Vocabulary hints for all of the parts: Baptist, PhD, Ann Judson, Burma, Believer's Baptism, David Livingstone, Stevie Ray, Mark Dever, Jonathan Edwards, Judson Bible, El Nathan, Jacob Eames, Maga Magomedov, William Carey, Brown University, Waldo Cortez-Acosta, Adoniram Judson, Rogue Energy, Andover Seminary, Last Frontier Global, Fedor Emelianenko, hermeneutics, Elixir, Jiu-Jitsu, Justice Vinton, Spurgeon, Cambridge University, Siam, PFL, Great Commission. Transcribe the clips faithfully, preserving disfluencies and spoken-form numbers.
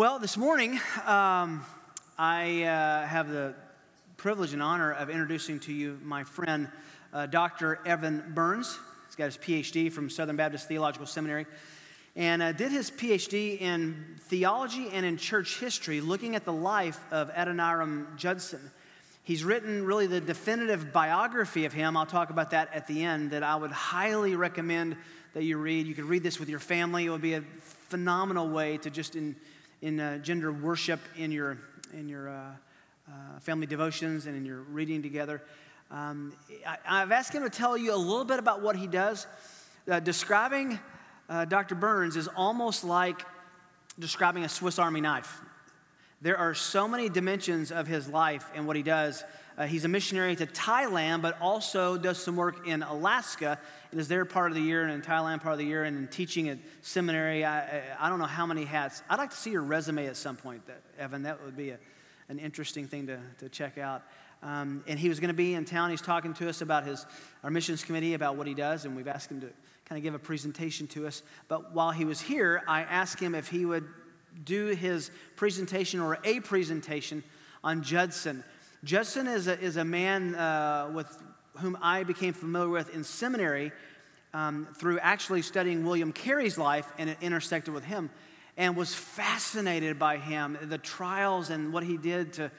Well, this morning, um, I uh, have the privilege and honor of introducing to you my friend, uh, Doctor Evan Burns. He's got his P H D from Southern Baptist Theological Seminary, and uh, did his P H D in theology and in church history, looking at the life of Adoniram Judson. He's written really the definitive biography of him. I'll talk about that at the end, that I would highly recommend that you read. You could read this with your family. It would be a phenomenal way to just in in uh, gender worship in your in your uh, uh, family devotions and in your reading together. Um, I, I've asked him to tell you a little bit about what he does. Uh, describing uh, Doctor Burns is almost like describing a Swiss Army knife. There are so many dimensions of his life and what he does. Uh, he's a missionary to Thailand, but also does some work in Alaska. It is there part of the year and in Thailand part of the year and in teaching at seminary. I, I, I don't know how many hats. I'd like to see your resume at some point, that, Evan. That would be a, an interesting thing to, to check out. Um, and he was going to be in town. He's talking to us about his our missions committee, about what he does, and we've asked him to kind of give a presentation to us. But while he was here, I asked him if he would do his presentation or a presentation on Judson. Judson is a, is a man uh, with whom I became familiar with in seminary um, through actually studying William Carey's life, and it intersected with him, and was fascinated by him, the trials and what he did to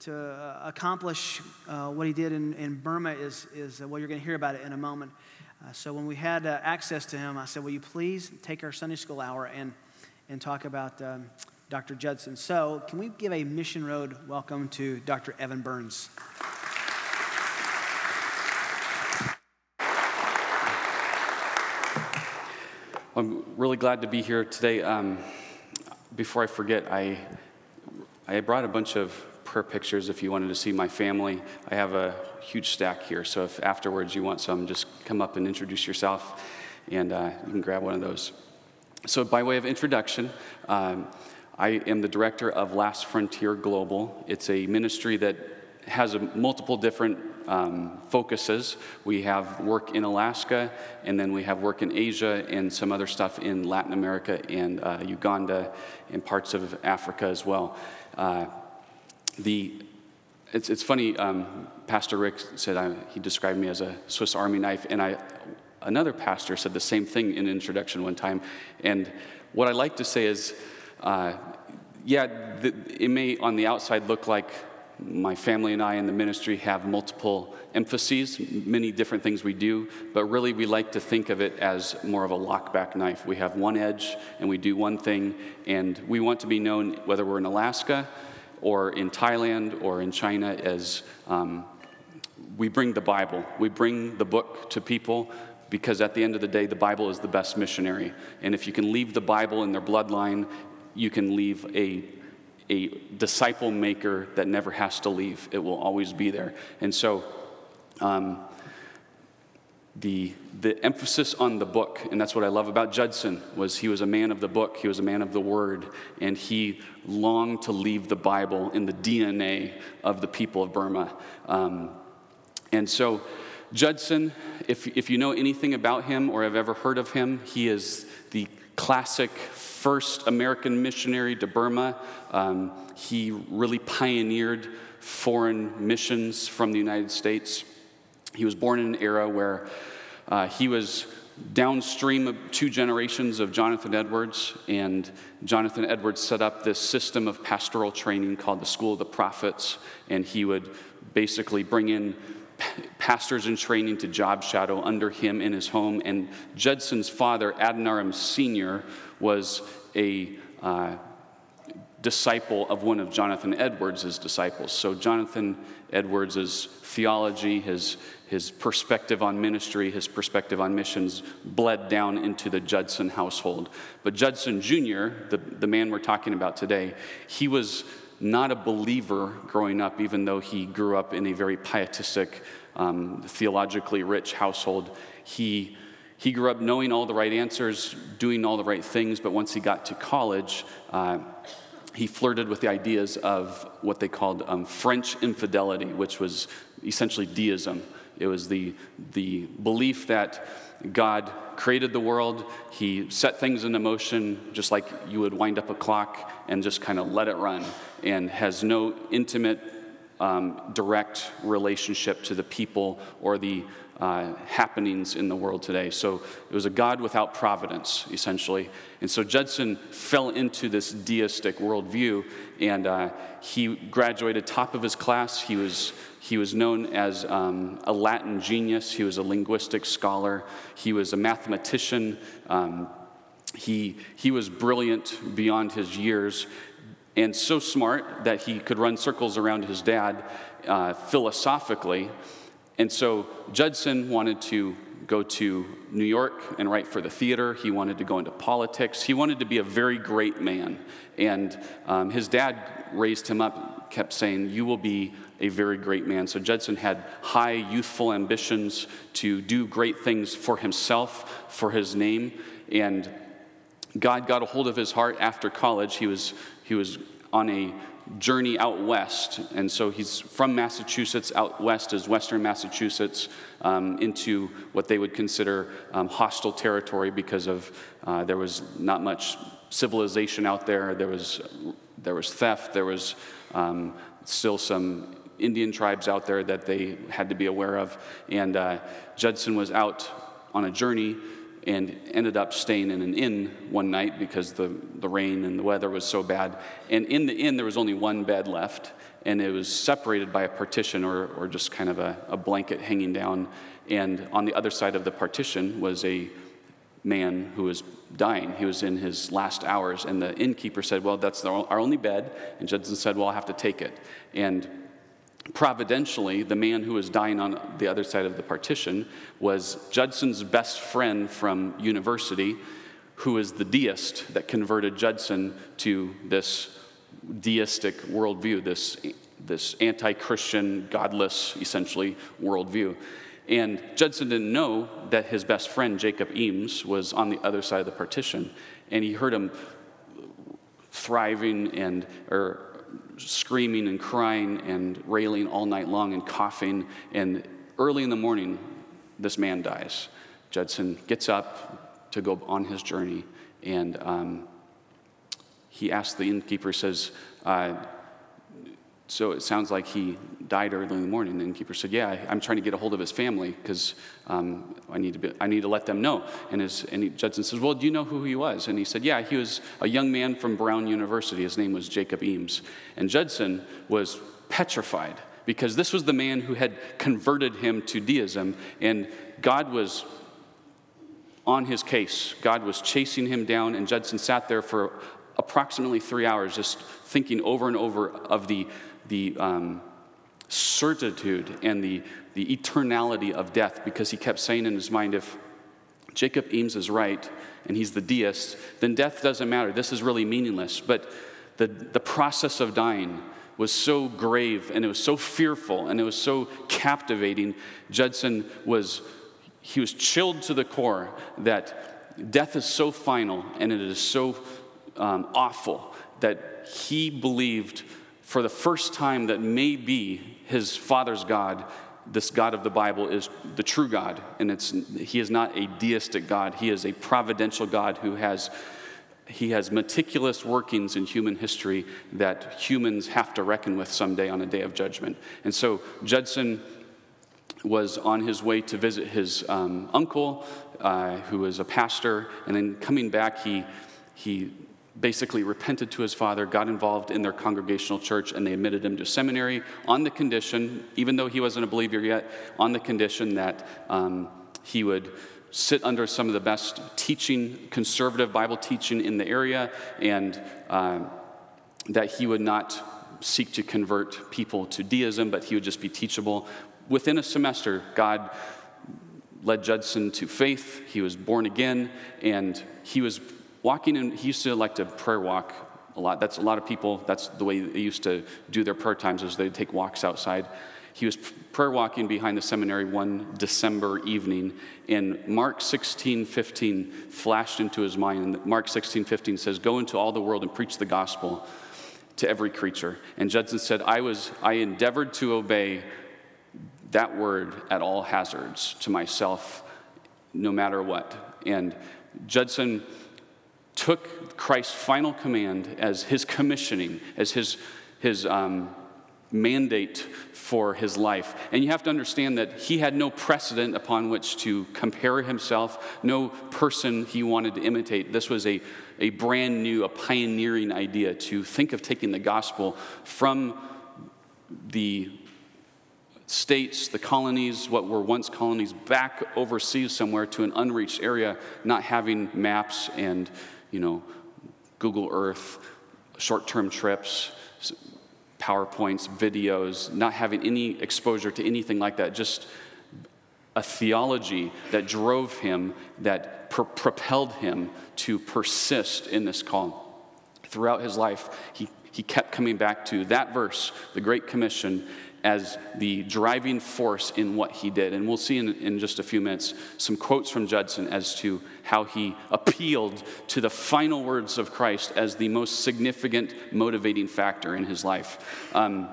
to accomplish uh, what he did in, in Burma is, is uh, well, you're going to hear about it in a moment. Uh, so when we had uh, access to him, I said, will you please take our Sunday school hour and and talk about um, Doctor Judson. So can we give a Mission Road welcome to Doctor Evan Burns? I'm really glad to be here today. Um, before I forget, I I brought a bunch of prayer pictures if you wanted to see my family. I have a huge stack here, so if afterwards you want some, just come up and introduce yourself, and uh, you can grab one of those. So by way of introduction, um, I am the director of Last Frontier Global. It's a ministry that has a, multiple different um, focuses. We have work in Alaska, and then we have work in Asia and some other stuff in Latin America and uh, Uganda and parts of Africa as well. Uh, the it's it's funny, um, Pastor Rick said I, he described me as a Swiss Army knife, and I... Another pastor said the same thing in an introduction one time, and what I like to say is, uh, yeah, the, it may on the outside look like my family and I in the ministry have multiple emphases, many different things we do, but really we like to think of it as more of a lockback knife. We have one edge, and we do one thing, and we want to be known, whether we're in Alaska or in Thailand or in China, as um, we bring the Bible, we bring the book to people, because at the end of the day, the Bible is the best missionary. And if you can leave the Bible in their bloodline, you can leave a a disciple maker that never has to leave. It will always be there. And so um, the the emphasis on the book, and that's what I love about Judson, was he was a man of the book, he was a man of the word, and he longed to leave the Bible in the D N A of the people of Burma. Um, and so... Judson, if if you know anything about him or have ever heard of him, he is the classic first American missionary to Burma. Um, he really pioneered foreign missions from the United States. He was born in an era where uh, he was downstream of two generations of Jonathan Edwards, and Jonathan Edwards set up this system of pastoral training called the School of the Prophets, and he would basically bring in pastors in training to job shadow under him in his home. And Judson's father, Adoniram Senior, was a uh, disciple of one of Jonathan Edwards' disciples. So Jonathan Edwards' theology, his his perspective on ministry, his perspective on missions, bled down into the Judson household. But Judson Junior, the, the man we're talking about today, he was not a believer growing up, even though he grew up in a very pietistic, um, theologically rich household. He he grew up knowing all the right answers, doing all the right things, but once he got to college, uh, he flirted with the ideas of what they called um, French infidelity, which was essentially deism. It was the the belief that God created the world, he set things into motion just like you would wind up a clock and just kind of let it run, and has no intimate, um, direct relationship to the people or the uh, happenings in the world today. So it was a God without providence, essentially. And so Judson fell into this deistic worldview, and uh, he graduated top of his class. He was He was known as um, a Latin genius. He was a linguistic scholar. He was a mathematician. Um, he he was brilliant beyond his years, and so smart that he could run circles around his dad uh, philosophically. And so Judson wanted to go to New York and write for the theater. He wanted to go into politics. He wanted to be a very great man. And um, his dad raised him up, kept saying, "You will be a very great man." So Judson had high youthful ambitions to do great things for himself, for his name, and God got a hold of his heart after college. He was he was on a journey out west, and so he's from Massachusetts out west as Western Massachusetts um, into what they would consider um, hostile territory because of uh, there was not much civilization out there. There was there was theft. There was um, still some Indian tribes out there that they had to be aware of. And uh, Judson was out on a journey and ended up staying in an inn one night because the, the rain and the weather was so bad. And in the inn, there was only one bed left, and it was separated by a partition or, or just kind of a, a blanket hanging down. And on the other side of the partition was a man who was dying. He was in his last hours. And the innkeeper said, "Well, that's the, our only bed." And Judson said, "Well, I'll have to take it." And providentially, the man who was dying on the other side of the partition was Judson's best friend from university, who is the deist that converted Judson to this deistic worldview, this, this anti-Christian, godless, essentially, worldview. And Judson didn't know that his best friend, Jacob Eames, was on the other side of the partition, and he heard him thriving and, or screaming and crying and railing all night long and coughing, and early in the morning, this man dies. Judson gets up to go on his journey, and um, he asks the innkeeper, says, uh, "So it sounds like he died early in the morning." The innkeeper said, "Yeah, I, I'm trying to get a hold of his family because um, I need to be, I need to let them know." And his and he, Judson says, "Well, do you know who he was?" And he said, "Yeah, he was a young man from Brown University. His name was Jacob Eames." And Judson was petrified because this was the man who had converted him to deism, and God was on his case. God was chasing him down, and Judson sat there for approximately three hours just thinking over and over of the the um, certitude and the, the eternality of death, because he kept saying in his mind, if Jacob Eames is right and he's the deist, then death doesn't matter. This is really meaningless. But the, the process of dying was so grave, and it was so fearful, and it was so captivating. Judson was, he was chilled to the core that death is so final and it is so um, awful that he believed for the first time that maybe his father's God, this God of the Bible, is the true God, and it's he is not a deistic God. He is a providential God who has he has meticulous workings in human history that humans have to reckon with someday on a day of judgment. And so Judson was on his way to visit his um, uncle, uh, who was a pastor, and then coming back, he he. basically repented to his father, got involved in their congregational church, and they admitted him to seminary on the condition, even though he wasn't a believer yet, on the condition that um, he would sit under some of the best teaching, conservative Bible teaching in the area, and uh, that he would not seek to convert people to deism, but he would just be teachable. Within a semester, God led Judson to faith. He was born again, and he was walking in, he used to like to prayer walk a lot. That's a lot of people, that's the way they used to do their prayer times, is they'd take walks outside. He was prayer walking behind the seminary one December evening, and Mark sixteen fifteen flashed into his mind. And Mark sixteen fifteen says, "Go into all the world and preach the gospel to every creature." And Judson said, I was, I endeavored to obey that word at all hazards to myself, no matter what. And Judson took Christ's final command as his commissioning, as his his um, mandate for his life. And you have to understand that he had no precedent upon which to compare himself, no person he wanted to imitate. This was a, a brand new, a pioneering idea to think of taking the gospel from the states, the colonies, what were once colonies, back overseas somewhere to an unreached area, not having maps and, you know, Google Earth, short-term trips, PowerPoints, videos, not having any exposure to anything like that, just a theology that drove him, that pr- propelled him to persist in this call. Throughout his life, he, he kept coming back to that verse, the Great Commission, as the driving force in what he did. And we'll see in, in just a few minutes some quotes from Judson as to how he appealed to the final words of Christ as the most significant motivating factor in his life. Um,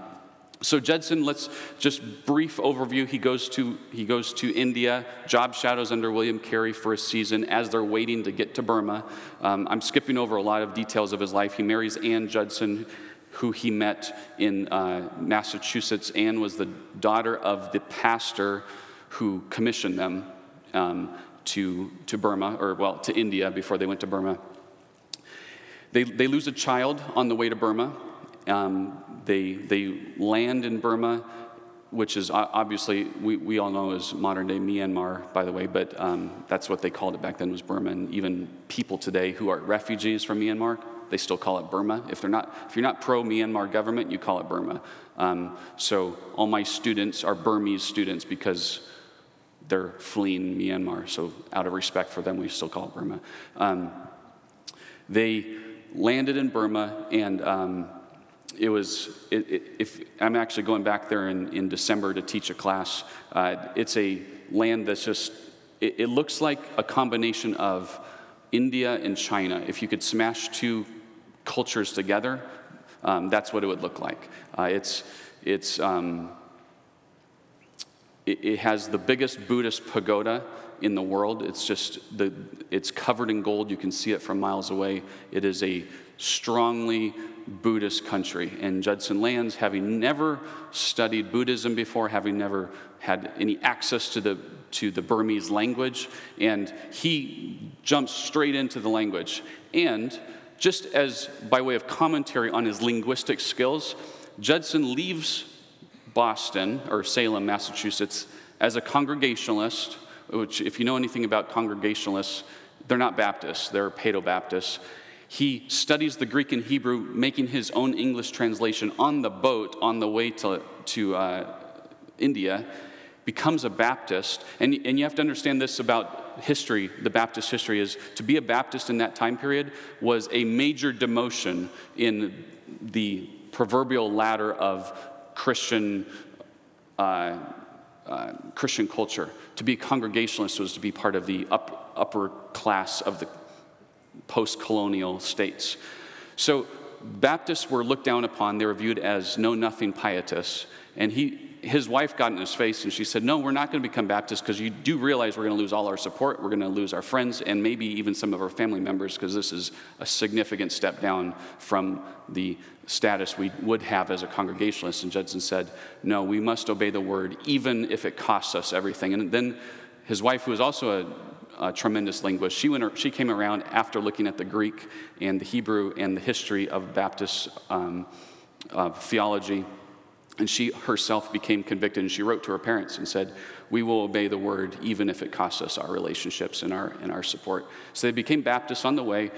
so Judson, let's just brief overview. He goes to he goes to India, job shadows under William Carey for a season as they're waiting to get to Burma. Um, I'm skipping over a lot of details of his life. He marries Ann Judson, who he met in uh, Massachusetts. Anne was the daughter of the pastor who commissioned them um, to to Burma, or well, to India before they went to Burma. They they lose a child on the way to Burma. Um, they they land in Burma, which is obviously, we, we all know is modern-day Myanmar, by the way, but um, that's what they called it back then was Burma, and even people today who are refugees from Myanmar, they still call it Burma. If they're not, if you're not pro-Myanmar government, you call it Burma. Um, so all my students are Burmese students because they're fleeing Myanmar. So out of respect for them, we still call it Burma. Um, they landed in Burma, and um, it was. It, it, if I'm actually going back there in, in December to teach a class, uh, it's a land that's just. It, it looks like a combination of India and China. If you could smash two cultures together, um, that's what it would look like. Uh, it's it's um, it, it has the biggest Buddhist pagoda in the world. It's just the it's covered in gold. You can see it from miles away. It is a strongly Buddhist country, and Judson lands, having never studied Buddhism before, having never had any access to the to the Burmese language, and he jumps straight into the language. And just as by way of commentary on his linguistic skills, Judson leaves Boston, or Salem, Massachusetts, as a Congregationalist, which if you know anything about Congregationalists, they're not Baptists, they're Paedo-Baptists. He studies the Greek and Hebrew, making his own English translation on the boat on the way to, to uh, India, becomes a Baptist. And, and you have to understand this about history, the Baptist history, is to be a Baptist in that time period was a major demotion in the proverbial ladder of Christian uh, uh, Christian culture. To be a Congregationalist was to be part of the up, upper class of the post-colonial states. So Baptists were looked down upon. They were viewed as know-nothing pietists. And he, his wife got in his face, and she said, no, we're not going to become Baptists because you do realize we're going to lose all our support. We're going to lose our friends and maybe even some of our family members because this is a significant step down from the status we would have as a Congregationalist. And Judson said, no, we must obey the word even if it costs us everything. And then his wife, who was also a A tremendous linguist. She went. She came around after looking at the Greek and the Hebrew and the history of Baptist um, of theology, and she herself became convicted. And she wrote to her parents and said, "We will obey the word, even if it costs us our relationships and our and our support." So they became Baptists on the way.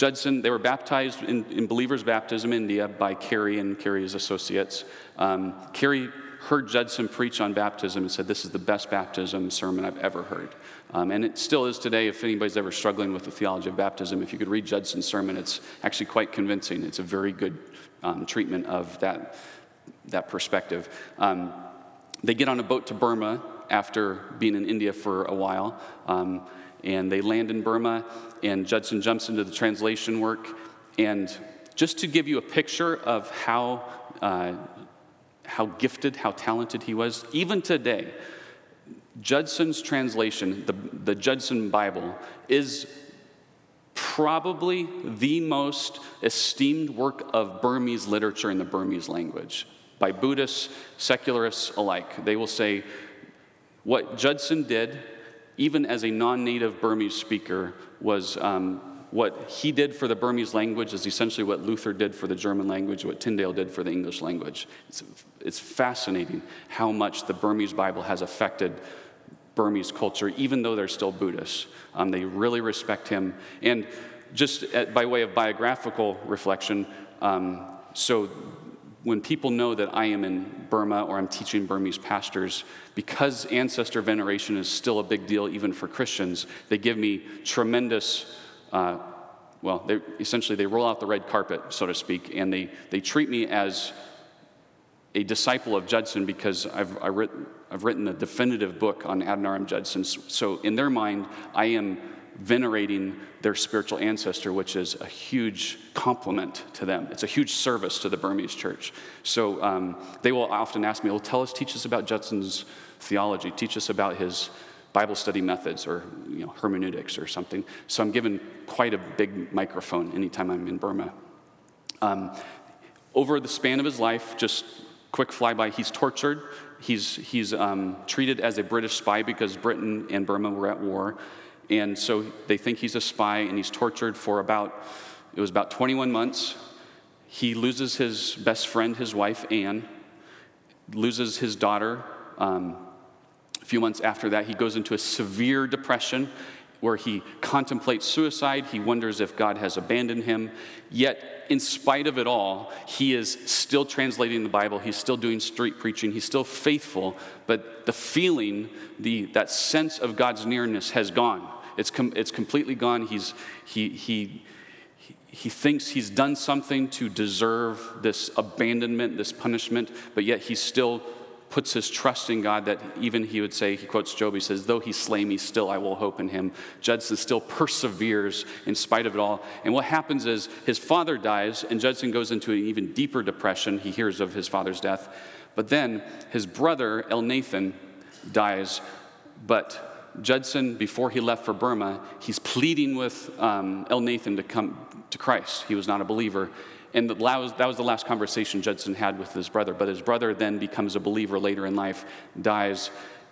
Judson. They were baptized in, in Believer's Baptism in India by Carey and Carey's associates. Um, Carey heard Judson preach on baptism and said, this is the best baptism sermon I've ever heard. Um, and it still is today. If anybody's ever struggling with the theology of baptism, if you could read Judson's sermon, it's actually quite convincing. It's a very good um, treatment of that, that perspective. Um, they get on a boat to Burma after being in India for a while, um, and they land in Burma, and Judson jumps into the translation work. And just to give you a picture of how... Uh, how gifted, how talented he was. Even today, Judson's translation, the, the Judson Bible, is probably the most esteemed work of Burmese literature in the Burmese language. By Buddhists, secularists alike, they will say what Judson did, even as a non-native Burmese speaker, was um, what he did for the Burmese language is essentially what Luther did for the German language, what Tyndale did for the English language. It's, it's fascinating how much the Burmese Bible has affected Burmese culture, even though they're still Buddhists. Um, they really respect him. And just at, by way of biographical reflection, um, so when people know that I am in Burma or I'm teaching Burmese pastors, because ancestor veneration is still a big deal even for Christians, they give me tremendous, uh, well, they, essentially they roll out the red carpet, so to speak, and they, they treat me as a disciple of Judson because I've, I writ, I've written a definitive book on Adoniram Judson. So in their mind, I am venerating their spiritual ancestor, which is a huge compliment to them. It's a huge service to the Burmese church. So um, they will often ask me, well, tell us, teach us about Judson's theology, teach us about his Bible study methods or you know, hermeneutics or something. So I'm given quite a big microphone anytime I'm in Burma. Um, over the span of his life, just quick flyby, he's tortured. He's, he's um, treated as a British spy because Britain and Burma were at war. And so they think he's a spy, and he's tortured for about, it was about twenty-one months. He loses his best friend, his wife, Ann, loses his daughter. Um, a few months after that, he goes into a severe depression where he contemplates suicide. He wonders if God has abandoned him. Yet, in spite of it all, he is still translating the Bible. He's still doing street preaching. He's still faithful. But the feeling, the that sense of God's nearness has gone. It's com- it's completely gone. He's he he he thinks he's done something to deserve this abandonment, this punishment. But yet he still puts his trust in God that even he would say, he quotes Job, he says, though he slay me, still I will hope in him. Judson still perseveres in spite of it all. And what happens is his father dies, and Judson goes into an even deeper depression. He hears of his father's death. But then his brother, El Nathan, dies. But Judson, before he left for Burma, he's pleading with um, El Nathan to come to Christ. He was not a believer. And that was the last conversation Judson had with his brother. But his brother then becomes a believer later in life, dies.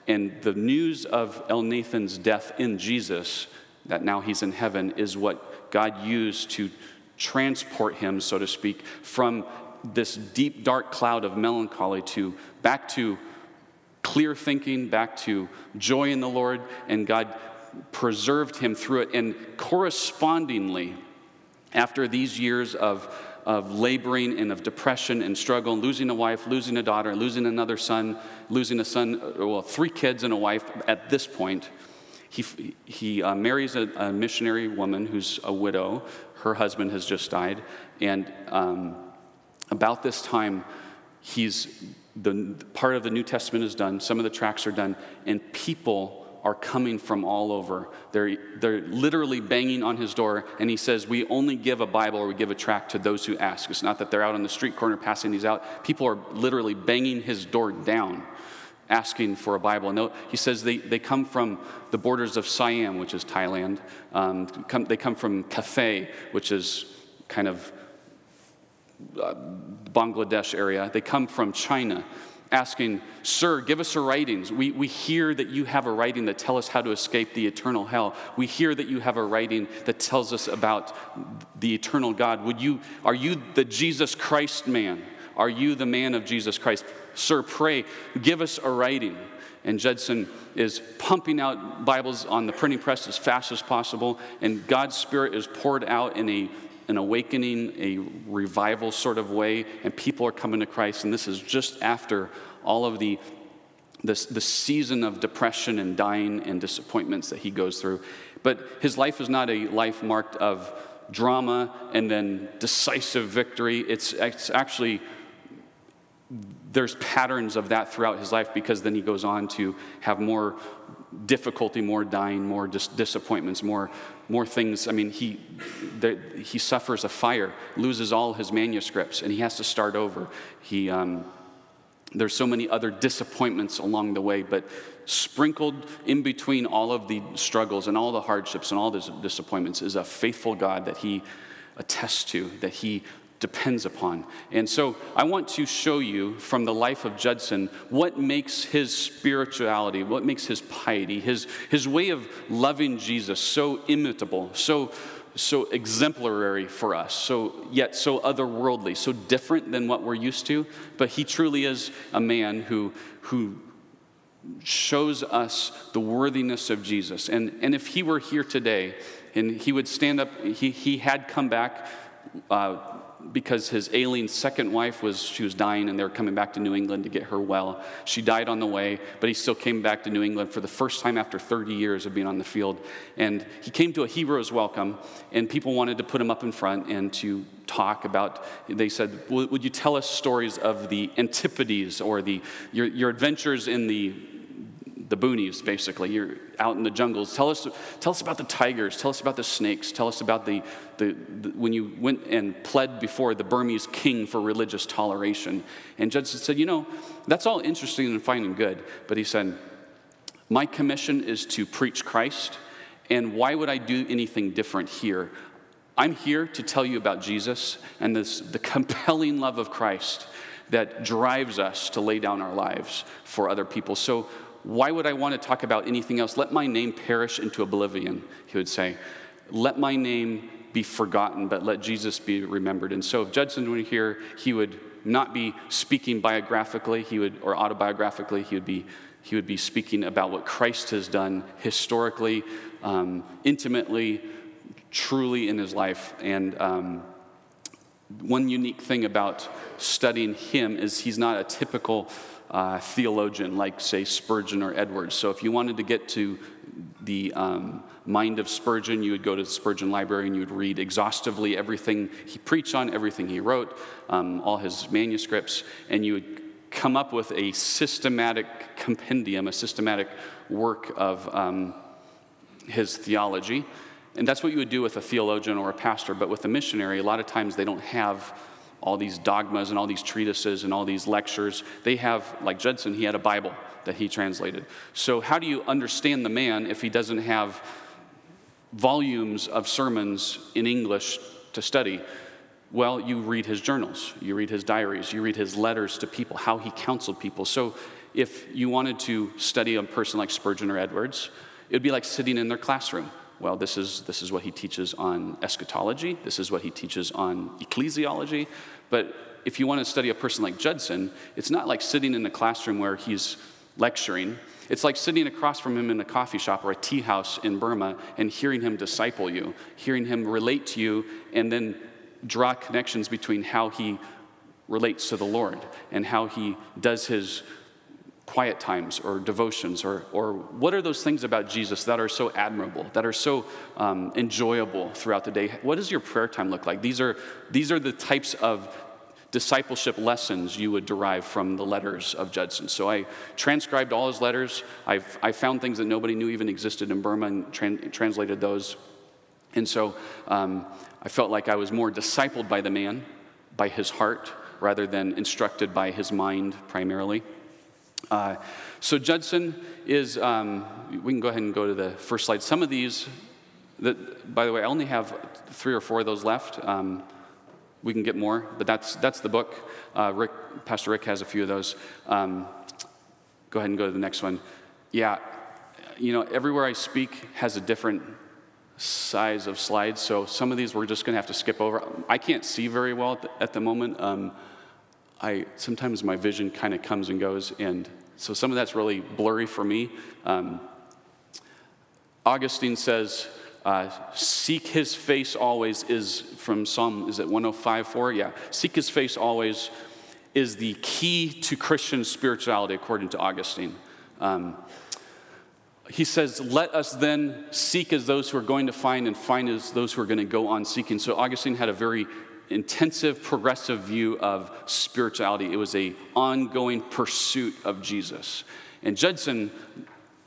And the news of El Nathan's death in Jesus, that now he's in heaven, is what God used to transport him, so to speak, from this deep, dark cloud of melancholy to back to clear thinking, back to joy in the Lord. And God preserved him through it. And correspondingly, after these years of of laboring and of depression and struggle, and losing a wife, losing a daughter, losing another son, losing a son, well, three kids and a wife at this point. He he uh, marries a, a missionary woman who's a widow. Her husband has just died. And um, about this time, he's the part of the New Testament is done. Some of the tracts are done. And people are coming from all over. They're, they're literally banging on his door, and he says, we only give a Bible or we give a tract to those who ask. It's not that they're out on the street corner passing these out. People are literally banging his door down, asking for a Bible. And he says they, they come from the borders of Siam, which is Thailand. Um, come, they come from Kafei, which is kind of uh, Bangladesh area. They come from China, asking, sir, give us your writings. We we hear that you have a writing that tells us how to escape the eternal hell. We hear that you have a writing that tells us about the eternal God. Would you? Are you the Jesus Christ man? Are you the man of Jesus Christ? Sir, pray, give us a writing. And Judson is pumping out Bibles on the printing press as fast as possible, and God's Spirit is poured out in a an awakening, a revival sort of way, and people are coming to Christ. And this is just after all of the this the season of depression and dying and disappointments that he goes through. But his life is not a life marked of drama and then decisive victory. It's, it's actually, there's patterns of that throughout his life, because then he goes on to have more difficulty, more dying, more dis- disappointments, more more things. I mean, he there, he suffers a fire, loses all his manuscripts, and he has to start over. He um, There's so many other disappointments along the way, but sprinkled in between all of the struggles and all the hardships and all those disappointments is a faithful God that he attests to, that he depends upon. And so I want to show you from the life of Judson what makes his spirituality, what makes his piety, his his way of loving Jesus so imitable, so so exemplary for us, so yet so otherworldly, so different than what we're used to. But he truly is a man who who shows us the worthiness of Jesus. And and if he were here today, and he would stand up, he he had come back uh, because his ailing second wife was, she was dying, and they were coming back to New England to get her well. She died on the way, but he still came back to New England for the first time after thirty years of being on the field. And he came to a hero's welcome, and people wanted to put him up in front and to talk about, they said, would you tell us stories of the antipodes or the your, your adventures in the the boonies, basically. You're out in the jungles. Tell us tell us about the tigers. Tell us about the snakes. Tell us about the, the, the when you went and pled before the Burmese king for religious toleration. And Judson said, you know, that's all interesting and fine and good. But he said, my commission is to preach Christ, and why would I do anything different here? I'm here to tell you about Jesus and this, the compelling love of Christ that drives us to lay down our lives for other people. So why would I want to talk about anything else? Let my name perish into oblivion, he would say. Let my name be forgotten, but let Jesus be remembered. And so if Judson were here, he would not be speaking biographically, he would, or autobiographically, he would be he would be speaking about what Christ has done historically, um, intimately, truly in his life. And um, one unique thing about studying him is he's not a typical Uh, theologian like, say, Spurgeon or Edwards. So if you wanted to get to the um, mind of Spurgeon, you would go to the Spurgeon Library and you would read exhaustively everything he preached on, everything he wrote, um, all his manuscripts, and you would come up with a systematic compendium, a systematic work of um, his theology. And that's what you would do with a theologian or a pastor, but with a missionary, a lot of times they don't have all these dogmas and all these treatises and all these lectures. They have, like Judson, he had a Bible that he translated. So how do you understand the man if he doesn't have volumes of sermons in English to study? Well, you read his journals, you read his diaries, you read his letters to people, how he counseled people. So if you wanted to study a person like Spurgeon or Edwards, it would be like sitting in their classroom. Well, this is this is what he teaches on eschatology. This is what he teaches on ecclesiology. But if you want to study a person like Judson, it's not like sitting in a classroom where he's lecturing. It's like sitting across from him in a coffee shop or a tea house in Burma and hearing him disciple you, hearing him relate to you, and then draw connections between how he relates to the Lord and how he does his quiet times or devotions, or or what are those things about Jesus that are so admirable, that are so um, enjoyable throughout the day? What does your prayer time look like? These are these are the types of discipleship lessons you would derive from the letters of Judson. So I transcribed all his letters. I've, I found things that nobody knew even existed in Burma and tran- translated those. And so um, I felt like I was more discipled by the man, by his heart, rather than instructed by his mind primarily. Uh, so Judson is, um, we can go ahead and go to the first slide. Some of these, that, by the way, I only have three or four of those left. Um, we can get more, but that's that's the book. Uh, Rick, Pastor Rick has a few of those. Um, go ahead and go to the next one. Yeah, you know, everywhere I speak has a different size of slides, so some of these we're just going to have to skip over. I can't see very well at the, at the moment. Um I sometimes my vision kind of comes and goes, and so some of that's really blurry for me. Um, Augustine says, uh, seek his face always is, from Psalm, is it one oh five four? Yeah, seek his face always is the key to Christian spirituality, according to Augustine. Um, He says, let us then seek as those who are going to find, and find as those who are going to go on seeking. So Augustine had a very intensive, progressive view of spirituality. It was an ongoing pursuit of Jesus. And Judson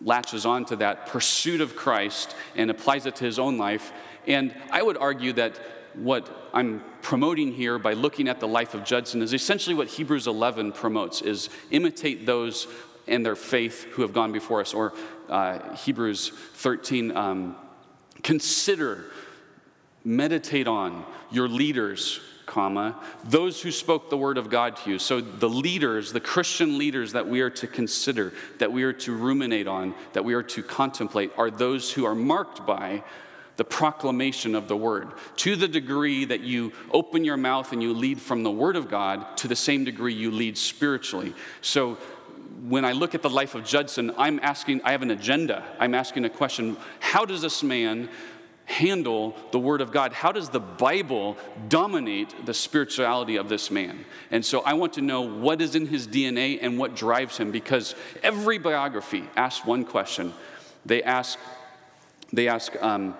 latches onto that pursuit of Christ and applies it to his own life. And I would argue that what I'm promoting here by looking at the life of Judson is essentially what Hebrews eleven promotes, is imitate those and their faith who have gone before us, or uh, Hebrews thirteen, um, consider, meditate on your leaders, comma, those who spoke the word of God to you. So the leaders, the Christian leaders that we are to consider, that we are to ruminate on, that we are to contemplate, are those who are marked by the proclamation of the word. To the degree that you open your mouth and you lead from the word of God, to the same degree you lead spiritually. So when I look at the life of Judson, I'm asking, I have an agenda. I'm asking a question: how does this man handle the word of God? How does the Bible dominate the spirituality of this man? And so I want to know what is in his D N A and what drives him, because every biography asks one question. They ask, they ask um,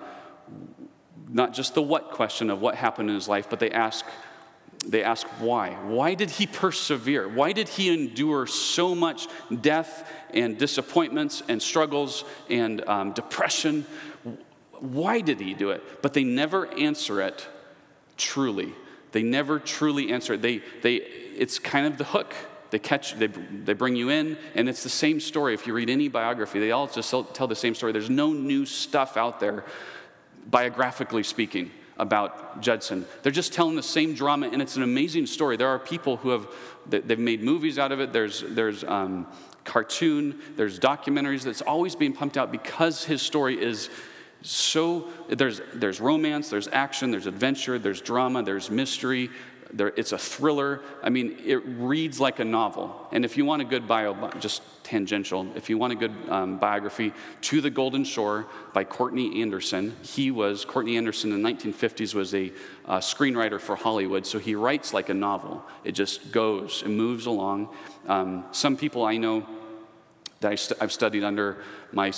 not just the what question of what happened in his life, but they ask, they ask why. Why did he persevere? Why did he endure so much death and disappointments and struggles and um, depression? Why did he do it? But they never answer it truly. They never truly answer it. They, they, it's kind of the hook. They catch, they, they bring you in, and it's the same story. If you read any biography, they all just tell the same story. There's no new stuff out there, biographically speaking, about Judson. They're just telling the same drama, and it's an amazing story. There are people who have, they've made movies out of it. There's there's um, cartoon, there's documentaries that's always being pumped out because his story is so, there's there's romance, there's action, there's adventure, there's drama, there's mystery, there, it's a thriller. I mean, it reads like a novel. And if you want a good bio, just tangential, if you want a good um, biography, To the Golden Shore by Courtney Anderson. He was, Courtney Anderson in the nineteen fifties was a uh, screenwriter for Hollywood, so he writes like a novel. It just goes, it moves along. Um, some people I know that I st- I've studied under my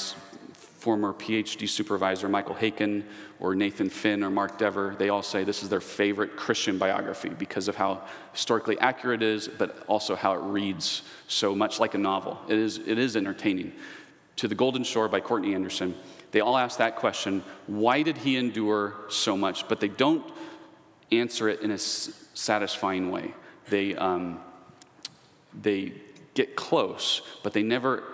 former P H D supervisor, Michael Haken, or Nathan Finn, or Mark Dever, they all say this is their favorite Christian biography because of how historically accurate it is, but also how it reads so much like a novel. It is, it is entertaining. To the Golden Shore by Courtney Anderson. They all ask that question, why did he endure so much? But they don't answer it in a satisfying way. They, um, they get close, but they never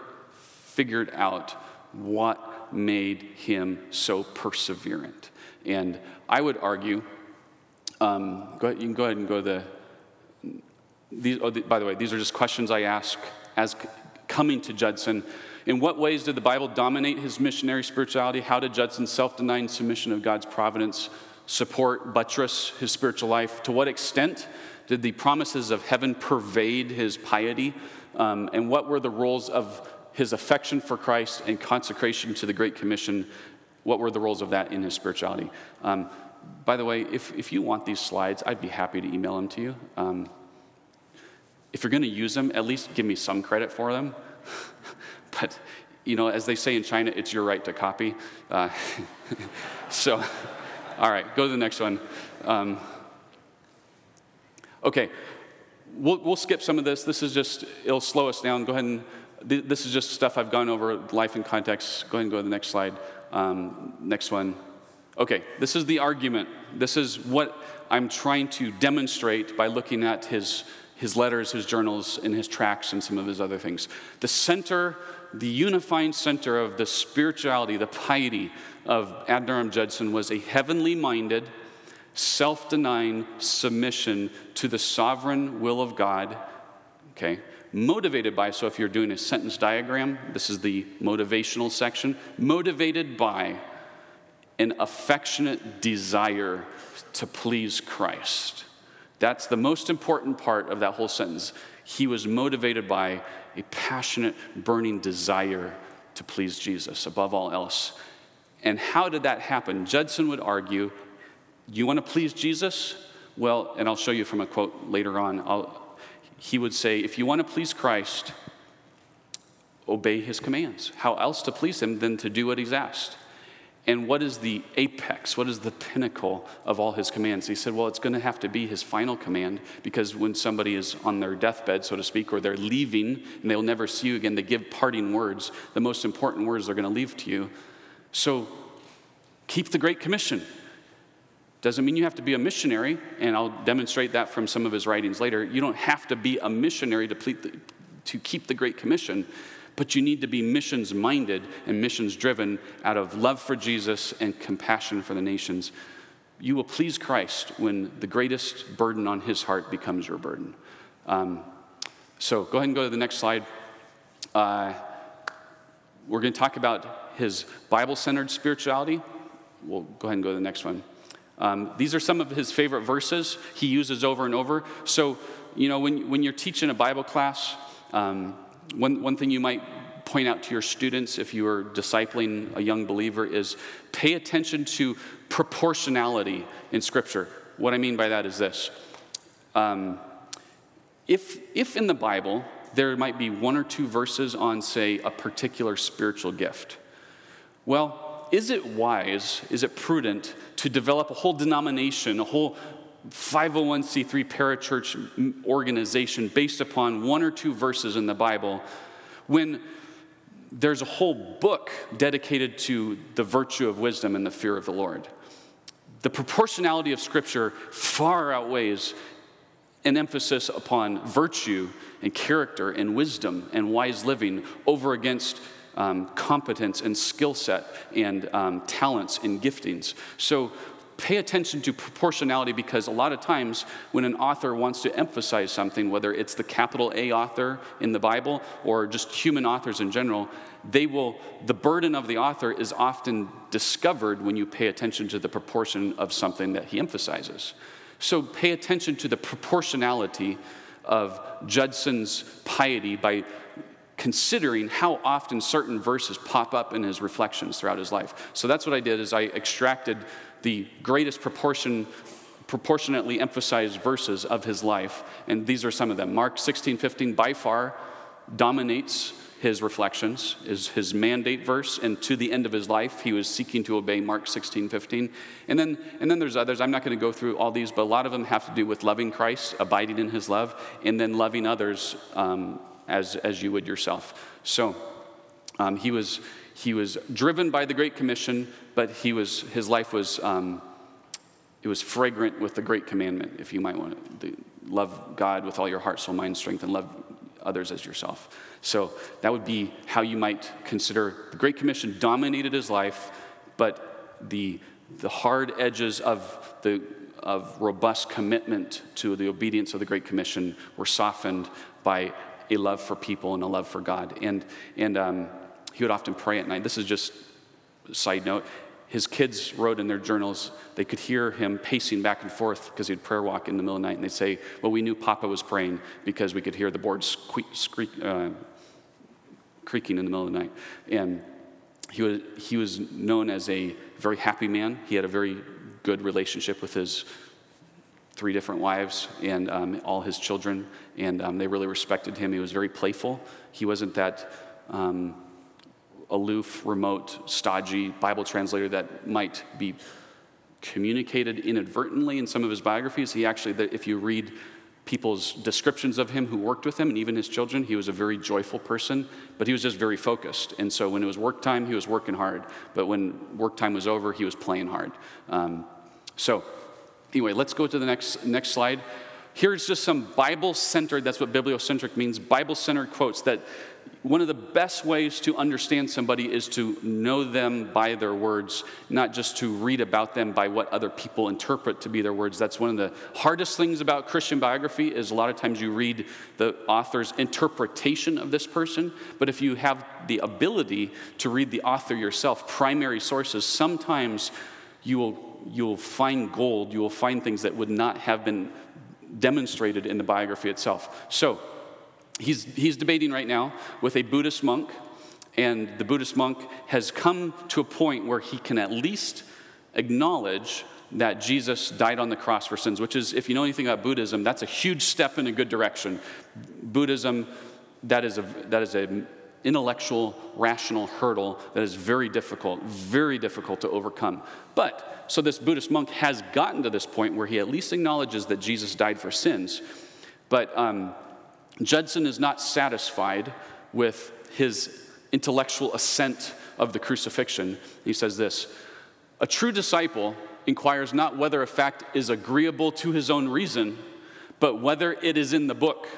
figured out what made him so perseverant. And I would argue, um, go ahead, you can go ahead and go to the, these, oh, the, by the way, these are just questions I ask as c- coming to Judson. In what ways did the Bible dominate his missionary spirituality? How did Judson's self-denying submission of God's providence support, buttress his spiritual life? To what extent did the promises of heaven pervade his piety? Um, and what were the roles of his affection for Christ and consecration to the Great Commission? What were the roles of that in his spirituality? Um, by the way, if, if you want these slides, I'd be happy to email them to you. Um, if you're going to use them, at least give me some credit for them. But, you know, as they say in China, it's your right to copy. Uh, so, all right, go to the next one. Um, okay, we'll, we'll skip some of this. This is just, it'll slow us down. Go ahead and This is just stuff I've gone over, life in context. Go ahead and go to the next slide. Um, next one. Okay, this is the argument. This is what I'm trying to demonstrate by looking at his, his letters, his journals, and his tracts, and some of his other things. The center, the unifying center of the spirituality, the piety of Adoniram Judson was a heavenly-minded, self-denying submission to the sovereign will of God, okay, motivated by, so if you're doing a sentence diagram, this is the motivational section, motivated by an affectionate desire to please Christ. That's the most important part of that whole sentence. He was motivated by a passionate, burning desire to please Jesus above all else. And how did that happen? Judson would argue, you want to please Jesus? Well, and I'll show you from a quote later on, I'll He would say, if you want to please Christ, obey his commands. How else to please him than to do what he's asked? And what is the apex? What is the pinnacle of all his commands? He said, well, it's going to have to be his final command, because when somebody is on their deathbed, so to speak, or they're leaving and they'll never see you again, they give parting words, the most important words they're going to leave to you. So keep the Great Commission. Doesn't mean you have to be a missionary, and I'll demonstrate that from some of his writings later. You don't have to be a missionary to, plead the, to keep the Great Commission, but you need to be missions-minded and missions-driven out of love for Jesus and compassion for the nations. You will please Christ when the greatest burden on his heart becomes your burden. Um, so go ahead and go to the next slide. Uh, we're going to talk about his Bible-centered spirituality. We'll go ahead and go to the next one. Um, these are some of his favorite verses he uses over and over. So, you know, when when you're teaching a Bible class, um, one, one thing you might point out to your students if you are discipling a young believer is pay attention to proportionality in Scripture. What I mean by that is this. Um, if if in the Bible there might be one or two verses on, say, a particular spiritual gift, well, is it wise, is it prudent to develop a whole denomination, a whole five oh one c three parachurch organization based upon one or two verses in the Bible when there's a whole book dedicated to the virtue of wisdom and the fear of the Lord? The proportionality of Scripture far outweighs an emphasis upon virtue and character and wisdom and wise living over against Um, competence and skill set and um, talents and giftings. So pay attention to proportionality, because a lot of times when an author wants to emphasize something, whether it's the capital A author in the Bible or just human authors in general, they will, the burden of the author is often discovered when you pay attention to the proportion of something that he emphasizes. So pay attention to the proportionality of Judson's piety by considering how often certain verses pop up in his reflections throughout his life. So that's what I did, is I extracted the greatest proportion, proportionately emphasized verses of his life, and these are some of them. Mark sixteen fifteen by far dominates his reflections, is his mandate verse, and to the end of his life he was seeking to obey Mark sixteen fifteen. And then, and then there's others. I'm not going to go through all these, but a lot of them have to do with loving Christ, abiding in his love, and then loving others, um, As, as you would yourself. So um, he was he was driven by the Great Commission, but he was his life was um, it was fragrant with the Great Commandment. If you might want to love God with all your heart, soul, mind, strength, and love others as yourself. So that would be how you might consider the Great Commission dominated his life, but the the hard edges of the of robust commitment to the obedience of the Great Commission were softened by a love for people and a love for God. And and um, he would often pray at night. This is just a side note. His kids wrote in their journals, they could hear him pacing back and forth because he'd prayer walk in the middle of the night, and they'd say, well, we knew Papa was praying because we could hear the board squeak, squeak, uh, creaking in the middle of the night. And he was, he was known as a very happy man. He had a very good relationship with his three different wives and um, all his children, and um, they really respected him. He was very playful. He wasn't that um, aloof, remote, stodgy Bible translator that might be communicated inadvertently in some of his biographies. He actually, if you read people's descriptions of him who worked with him and even his children, he was a very joyful person, but he was just very focused. And so when it was work time, he was working hard. But when work time was over, he was playing hard. Um, so... Anyway, let's go to the next next slide. Here's just some Bible-centered, that's what bibliocentric means, Bible-centered quotes that one of the best ways to understand somebody is to know them by their words, not just to read about them by what other people interpret to be their words. That's one of the hardest things about Christian biography is a lot of times you read the author's interpretation of this person, but if you have the ability to read the author yourself, primary sources, sometimes you will you'll find gold, you'll find things that would not have been demonstrated in the biography itself. So he's he's debating right now with a Buddhist monk, and the Buddhist monk has come to a point where he can at least acknowledge that Jesus died on the cross for sins, which is, if you know anything about Buddhism, that's a huge step in a good direction. Buddhism, that is a that is a intellectual, rational hurdle that is very difficult, very difficult to overcome. But, so this Buddhist monk has gotten to this point where he at least acknowledges that Jesus died for sins, but um, Judson is not satisfied with his intellectual assent of the crucifixion. He says this, a true disciple inquires not whether a fact is agreeable to his own reason, but whether it is in the book.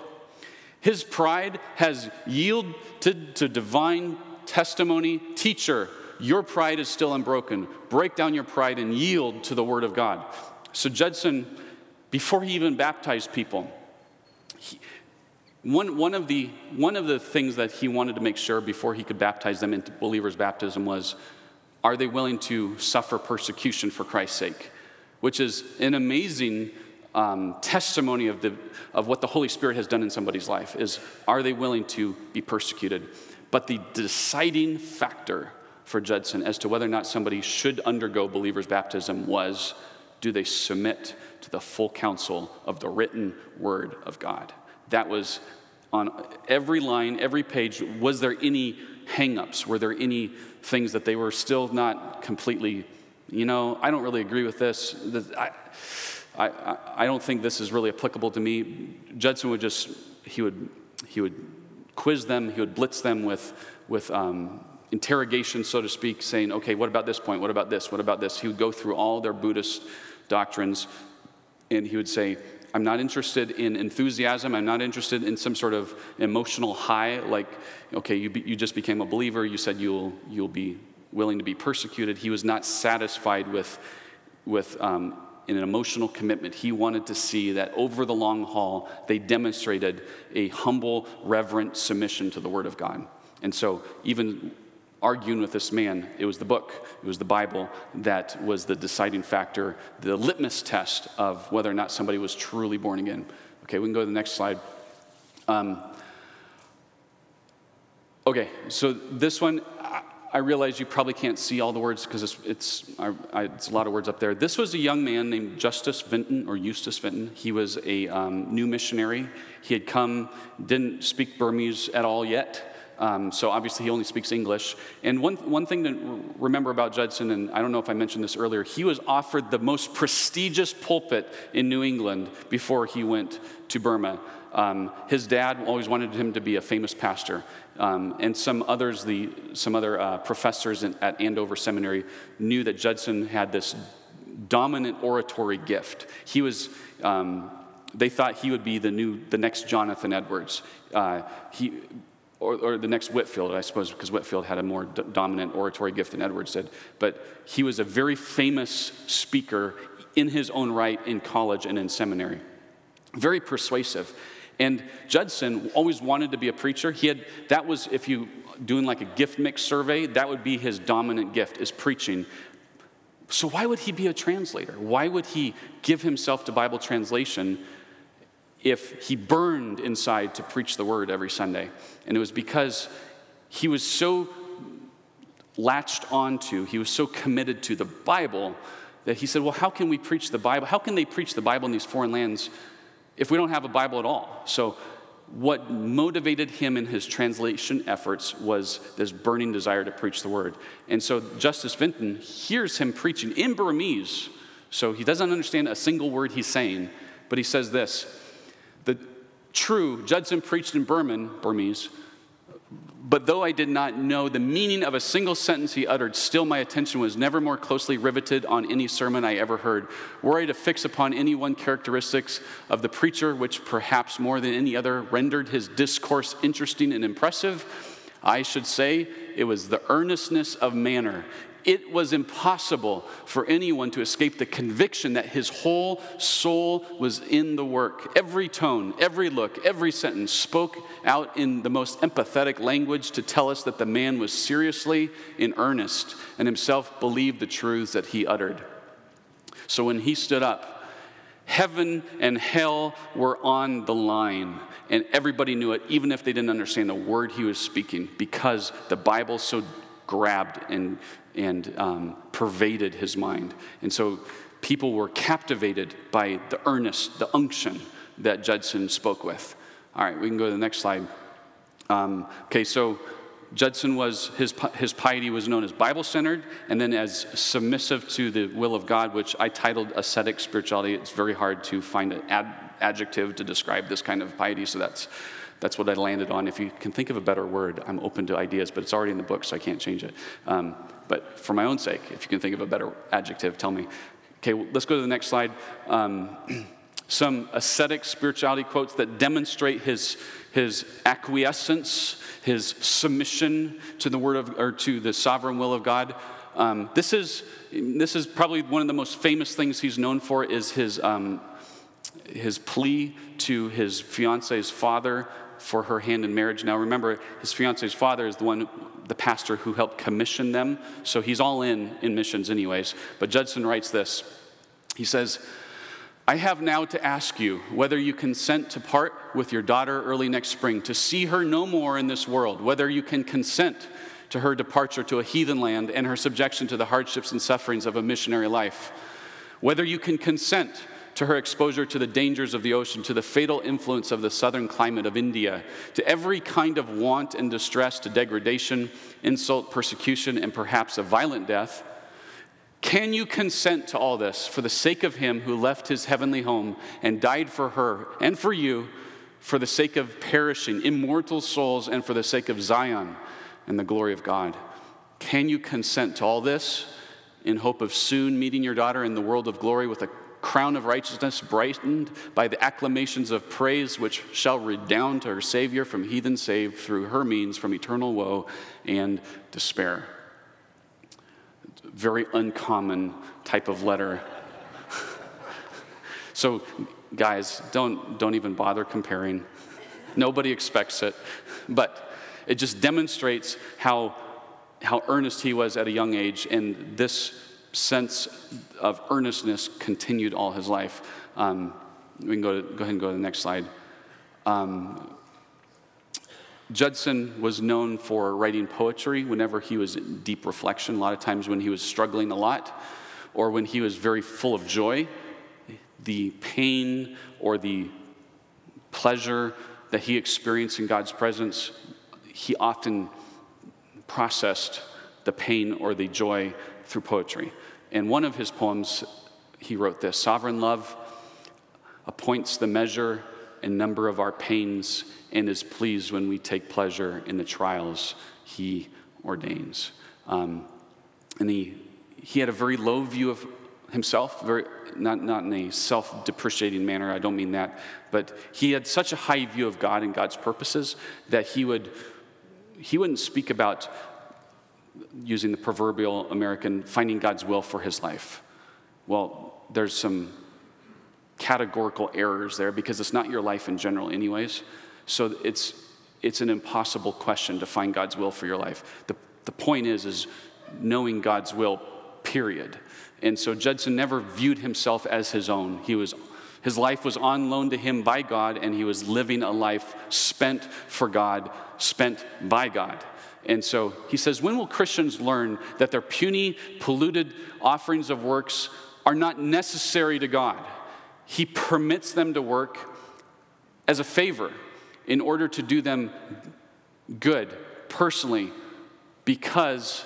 His pride has yielded to, to divine testimony. Teacher, your pride is still unbroken. Break down your pride and yield to the word of God. So Judson, before he even baptized people, he, one, one, of the, one of the things that he wanted to make sure before he could baptize them into believer's baptism was, are they willing to suffer persecution for Christ's sake? Which is an amazing Um, testimony of the of what the Holy Spirit has done in somebody's life is, are they willing to be persecuted? But the deciding factor for Judson as to whether or not somebody should undergo believer's baptism was, do they submit to the full counsel of the written word of God? That was on every line, every page. Was there any hang-ups? Were there any things that they were still not completely, you know, I don't really agree with this. this I, I, I don't think this is really applicable to me. Judson would just, he would he would quiz them, he would blitz them with, with um, interrogation, so to speak, saying, okay, what about this point? What about this? What about this? He would go through all their Buddhist doctrines, and he would say, I'm not interested in enthusiasm. I'm not interested in some sort of emotional high, like, okay, you be, you just became a believer. You said you'll you'll be willing to be persecuted. He was not satisfied with, with um in an emotional commitment. He wanted to see that over the long haul, they demonstrated a humble, reverent submission to the Word of God. And so even arguing with this man, it was the book, it was the Bible that was the deciding factor, the litmus test of whether or not somebody was truly born again. Okay, we can go to the next slide. Um, okay, so this one, I, I realize you probably can't see all the words because it's it's, I, I, it's a lot of words up there. This was a young man named Justice Vinton or Eustace Vinton. He was a um, new missionary. He had come, didn't speak Burmese at all yet, um, so obviously he only speaks English. And one one thing to remember about Judson, and I don't know if I mentioned this earlier, he was offered the most prestigious pulpit in New England before he went to Burma. Um, his dad always wanted him to be a famous pastor, um, and some others, the some other uh, professors in, at Andover Seminary knew that Judson had this dominant oratory gift. He was, um, they thought he would be the new, the next Jonathan Edwards, uh, he, or, or the next Whitfield, I suppose, because Whitfield had a more d- dominant oratory gift than Edwards did. But he was a very famous speaker in his own right in college and in seminary, very persuasive. And Judson always wanted to be a preacher. He had, that was, if you doing like a gift mix survey, that would be his dominant gift, is preaching. So why would he be a translator? Why would he give himself to Bible translation if he burned inside to preach the word every Sunday? And it was because he was so latched onto, he was so committed to the Bible that he said, well, how can we preach the Bible? How can they preach the Bible in these foreign lands if we don't have a Bible at all? So what motivated him in his translation efforts was this burning desire to preach the word. And so Justice Vinton hears him preaching in Burmese, so he doesn't understand a single word he's saying, but he says this, the true Judson preached in Burman, Burmese, but though I did not know the meaning of a single sentence he uttered, still my attention was never more closely riveted on any sermon I ever heard. Were I to fix upon any one characteristics of the preacher, which perhaps more than any other rendered his discourse interesting and impressive, I should say it was the earnestness of manner. It was impossible for anyone to escape the conviction that his whole soul was in the work. Every tone, every look, every sentence spoke out in the most empathetic language to tell us that the man was seriously in earnest and himself believed the truths that he uttered. So when he stood up, heaven and hell were on the line, and everybody knew it, even if they didn't understand a word he was speaking, because the Bible so grabbed and and um, pervaded his mind. And so people were captivated by the earnest, the unction that Judson spoke with. All right, we can go to the next slide. Um, okay, so Judson was, his his piety was known as Bible-centered, and then as submissive to the will of God, which I titled ascetic spirituality. It's very hard to find an ad, adjective to describe this kind of piety, so that's that's what I landed on. If you can think of a better word, I'm open to ideas, but it's already in the book, so I can't change it. Um, but for my own sake, if you can think of a better adjective, tell me. Okay, let's go to the next slide. Um, some ascetic spirituality quotes that demonstrate his his acquiescence, his submission to the word of or to the sovereign will of God. Um, this is this is probably one of the most famous things he's known for is his um, his plea to his fiance's father for her hand in marriage. Now remember, his fiance's father is the one, the pastor who helped commission them, so he's all in in missions anyways. But Judson writes this. He says, "I have now to ask you whether you consent to part with your daughter early next spring, to see her no more in this world, whether you can consent to her departure to a heathen land and her subjection to the hardships and sufferings of a missionary life, whether you can consent to her exposure to the dangers of the ocean, to the fatal influence of the southern climate of India, to every kind of want and distress, to degradation, insult, persecution, and perhaps a violent death. Can you consent to all this for the sake of him who left his heavenly home and died for her and for you, for the sake of perishing immortal souls and for the sake of Zion and the glory of God? Can you consent to all this in hope of soon meeting your daughter in the world of glory with a crown of righteousness brightened by the acclamations of praise which shall redound to her Savior from heathen saved through her means from eternal woe and despair?" Very uncommon type of letter. So, guys, don't don't even bother comparing. Nobody expects it, but it just demonstrates how how earnest he was at a young age, and this sense of earnestness continued all his life. Um, we can go to, go ahead and go to the next slide. Um, Judson was known for writing poetry whenever he was in deep reflection. A lot of times when he was struggling a lot or when he was very full of joy, the pain or the pleasure that he experienced in God's presence, he often processed the pain or the joy through poetry. And one of his poems, he wrote this: "Sovereign love appoints the measure and number of our pains and is pleased when we take pleasure in the trials he ordains." Um, and he he had a very low view of himself, very not, not in a self-depreciating manner, I don't mean that, but he had such a high view of God and God's purposes that he would he wouldn't speak about, using the proverbial American, finding God's will for his life. Well, there's some categorical errors there because it's not your life in general anyways. So it's it's an impossible question to find God's will for your life. The the point is, is knowing God's will, period. And so Judson never viewed himself as his own. He was his life was on loan to him by God, and he was living a life spent for God, spent by God. And so he says, "When will Christians learn that their puny, polluted offerings of works are not necessary to God? He permits them to work as a favor in order to do them good personally because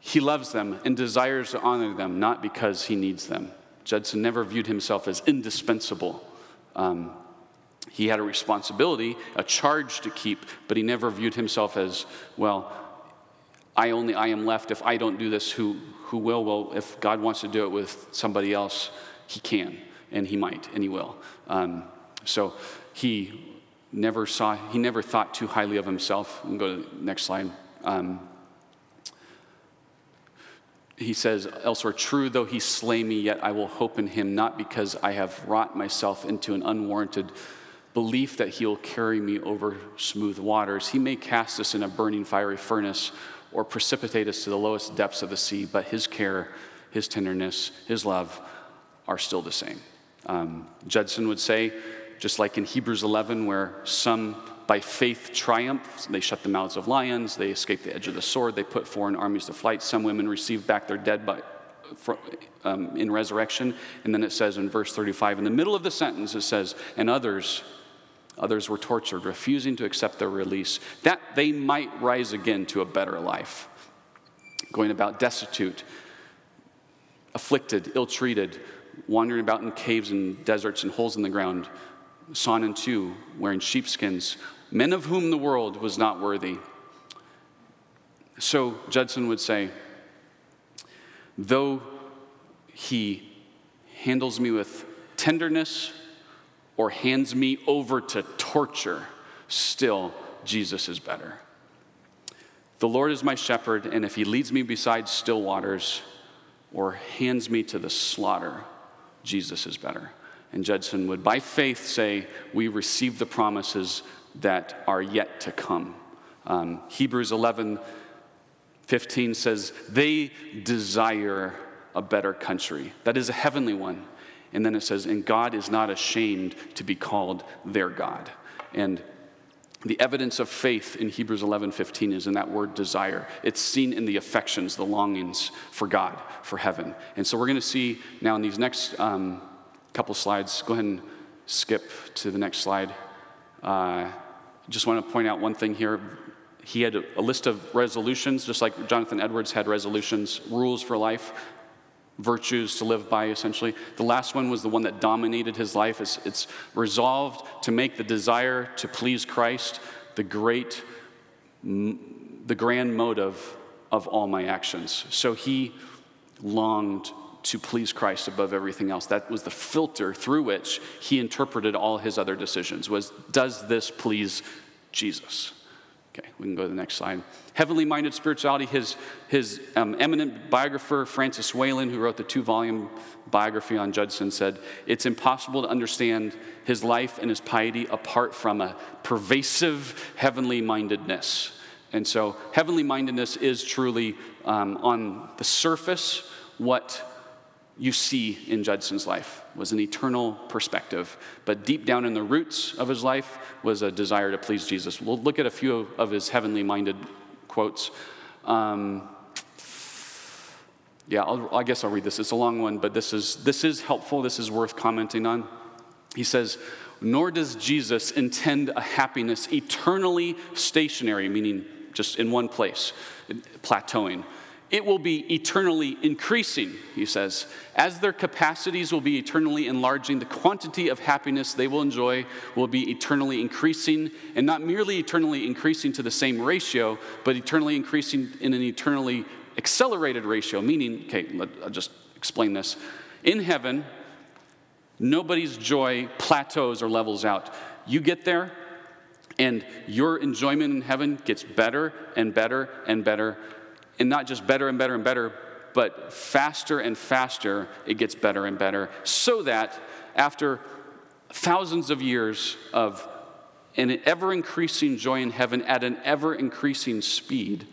he loves them and desires to honor them, not because he needs them." Judson never viewed himself as indispensable. Um, He had a responsibility, a charge to keep, but he never viewed himself as, well, I only, I am left. If I don't do this, who who will? Well, if God wants to do it with somebody else, he can, and he might, and he will. Um, so he never saw, he never thought too highly of himself. We'll go to the next slide. Um, He says elsewhere, "True though he slay me, yet I will hope in him, not because I have wrought myself into an unwarranted belief that he'll carry me over smooth waters. He may cast us in a burning fiery furnace or precipitate us to the lowest depths of the sea, but his care, his tenderness, his love are still the same." Um, Judson would say, just like in Hebrews eleven, where some by faith triumph, they shut the mouths of lions, they escaped the edge of the sword, they put foreign armies to flight, some women received back their dead by For, um, in resurrection. And then it says in verse thirty-five, in the middle of the sentence, it says, "And others, others were tortured, refusing to accept their release, that they might rise again to a better life, going about destitute, afflicted, ill-treated, wandering about in caves and deserts and holes in the ground, sawn in two, wearing sheepskins, men of whom the world was not worthy." So Judson would say, though he handles me with tenderness or hands me over to torture, still Jesus is better. The Lord is my shepherd, and if he leads me beside still waters or hands me to the slaughter, Jesus is better. And Judson would, by faith, say, we receive the promises that are yet to come. Um, Hebrews eleven fifteen says, they desire a better country. That is a heavenly one. And then it says, and God is not ashamed to be called their God. And the evidence of faith in Hebrews eleven fifteen is in that word desire. It's seen in the affections, the longings for God, for heaven. And so we're going to see now in these next um, couple slides, go ahead and skip to the next slide. Uh, just want to point out one thing here. He had a, a list of resolutions, just like Jonathan Edwards had resolutions, rules for life, virtues to live by, essentially. The last one was the one that dominated his life. It's, it's resolved to make the desire to please Christ the great, the grand motive of all my actions. So he longed to please Christ above everything else. That was the filter through which he interpreted all his other decisions, was, does this please Jesus? Okay, we can go to the next slide. Heavenly-minded spirituality. His his um, eminent biographer, Francis Wayland, who wrote the two-volume biography on Judson, said, it's impossible to understand his life and his piety apart from a pervasive heavenly-mindedness. And so heavenly-mindedness is truly, um, on the surface, what you see in Judson's life was an eternal perspective, but deep down in the roots of his life was a desire to please Jesus. We'll look at a few of his heavenly-minded quotes. Um, yeah, I'll, I guess I'll read this. It's a long one, but this is this is helpful. This is worth commenting on. He says, nor does Jesus intend a happiness eternally stationary, meaning just in one place, plateauing. It will be eternally increasing, he says, as their capacities will be eternally enlarging, the quantity of happiness they will enjoy will be eternally increasing, and not merely eternally increasing to the same ratio, but eternally increasing in an eternally accelerated ratio, meaning, okay, let, I'll just explain this. In heaven, nobody's joy plateaus or levels out. You get there, and your enjoyment in heaven gets better and better and better. And not just better and better and better, but faster and faster it gets better and better, so that after thousands of years of an ever-increasing joy in heaven at an ever-increasing speed,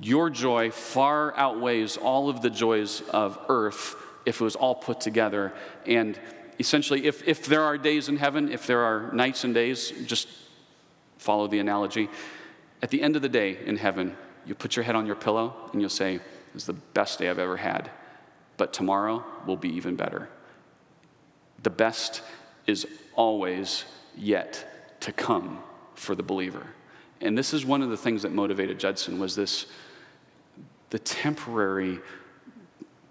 your joy far outweighs all of the joys of earth if it was all put together. And essentially, if, if there are days in heaven, if there are nights and days, just follow the analogy. At the end of the day in heaven, you put your head on your pillow and you'll say, this is the best day I've ever had, but tomorrow will be even better. The best is always yet to come for the believer. And this is one of the things that motivated Judson, was this, the temporary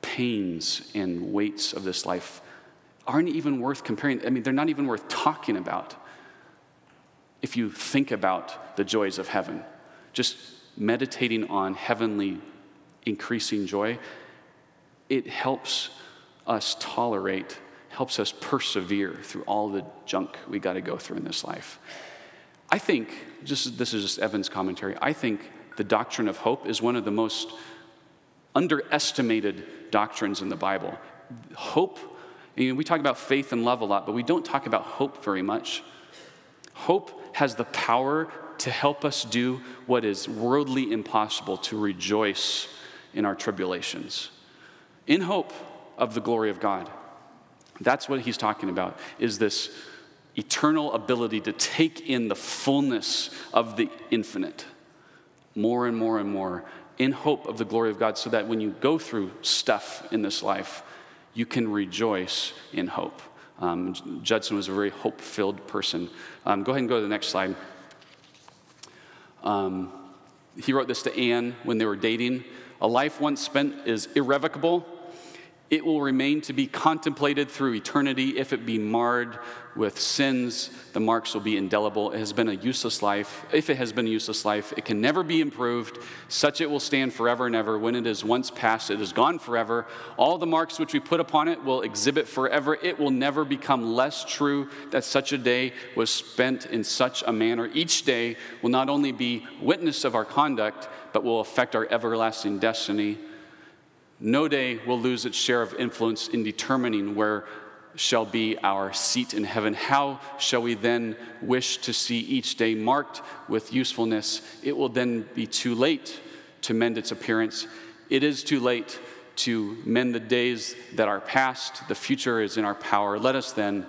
pains and weights of this life aren't even worth comparing. I mean, they're not even worth talking about if you think about the joys of heaven. Just meditating on heavenly increasing joy, it helps us tolerate, helps us persevere through all the junk we got to go through in this life. I think, just this is just Evan's commentary, I think the doctrine of hope is one of the most underestimated doctrines in the Bible. Hope, you know, we talk about faith and love a lot, but we don't talk about hope very much. Hope has the power to help us do what is worldly impossible, to rejoice in our tribulations, in hope of the glory of God. That's what he's talking about, is this eternal ability to take in the fullness of the infinite, more and more and more, in hope of the glory of God, so that when you go through stuff in this life, you can rejoice in hope. Um, Judson was a very hope-filled person. Um, go ahead and go to the next slide. Um, he wrote this to Ann when they were dating. A life once spent is irrevocable. it will remain to be contemplated through eternity. If it be marred with sins, the marks will be indelible. It has been a useless life. If it has been a useless life, it can never be improved. Such it will stand forever and ever. When it is once past, it is gone forever. All the marks which we put upon it will exhibit forever. It will never become less true that such a day was spent in such a manner. Each day will not only be witness of our conduct, but will affect our everlasting destiny. No day will lose its share of influence in determining where shall be our seat in heaven. How shall we then wish to see each day marked with usefulness? It will then be too late to mend its appearance. It is too late to mend the days that are past. The future is in our power. Let us then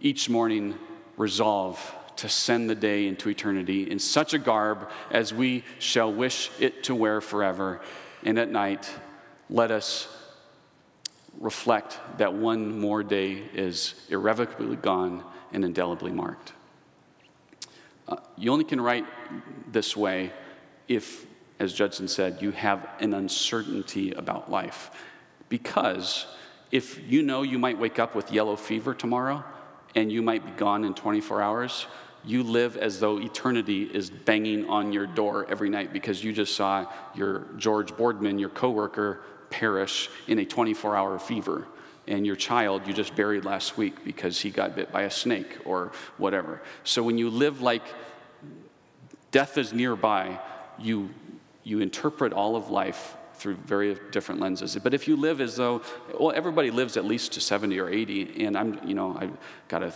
each morning resolve to send the day into eternity in such a garb as we shall wish it to wear forever. And at night, let us reflect that one more day is irrevocably gone and indelibly marked. Uh, you only can write this way if, as Judson said, you have an uncertainty about life. Because if you know you might wake up with yellow fever tomorrow and you might be gone in twenty-four hours, you live as though eternity is banging on your door every night because you just saw your George Boardman, your coworker, perish in a twenty-four hour fever, and your child you just buried last week because he got bit by a snake or whatever. So when you live like death is nearby, you you interpret all of life through very different lenses. But if you live as though, well, everybody lives at least to seventy or eighty, and I'm, you know, I've got to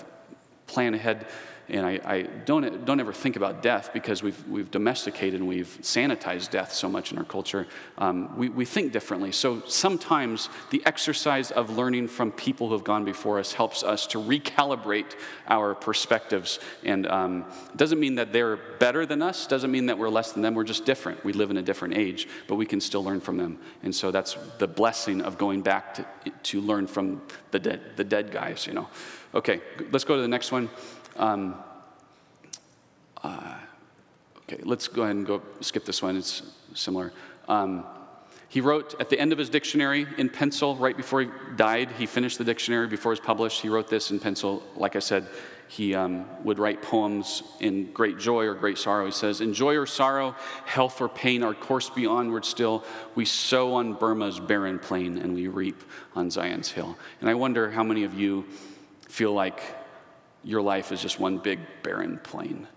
plan ahead, and I, I don't don't ever think about death because we've we've domesticated and we've sanitized death so much in our culture. Um, we, we think differently. So sometimes the exercise of learning from people who have gone before us helps us to recalibrate our perspectives. And um, it doesn't mean that they're better than us. Doesn't mean that we're less than them. We're just different. We live in a different age, but we can still learn from them. And so that's the blessing of going back to to learn from the dead the dead guys. You know. Okay, let's go to the next one. Um, uh, okay, let's go ahead and go skip this one. It's similar. Um, he wrote at the end of his dictionary in pencil right before he died. He finished the dictionary before it was published. He wrote this in pencil. Like I said, he um, would write poems in great joy or great sorrow. He says, "In joy or sorrow, health or pain, our course be onward still. We sow on Burma's barren plain, and we reap on Zion's hill." And I wonder how many of you feel like your life is just one big barren plain.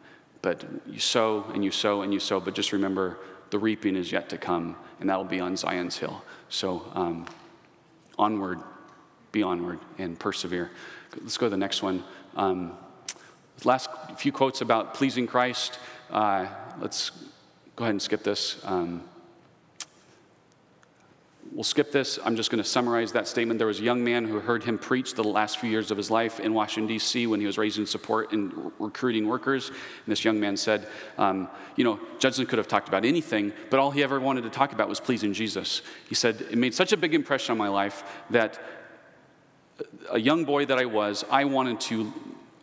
But you sow and you sow and you sow, but just remember the reaping is yet to come, and that'll be on Zion's hill. So um, onward, be onward, and persevere. Let's go to the next one. Um, last few quotes about pleasing Christ. Uh, let's go ahead and skip this. Um, We'll skip this. I'm just going to summarize that statement. There was a young man who heard him preach the last few years of his life in Washington, D C when he was raising support and recruiting workers. And this young man said, um, you know, Judson could have talked about anything, but all he ever wanted to talk about was pleasing Jesus. He said, it made such a big impression on my life that a young boy that I was, I wanted to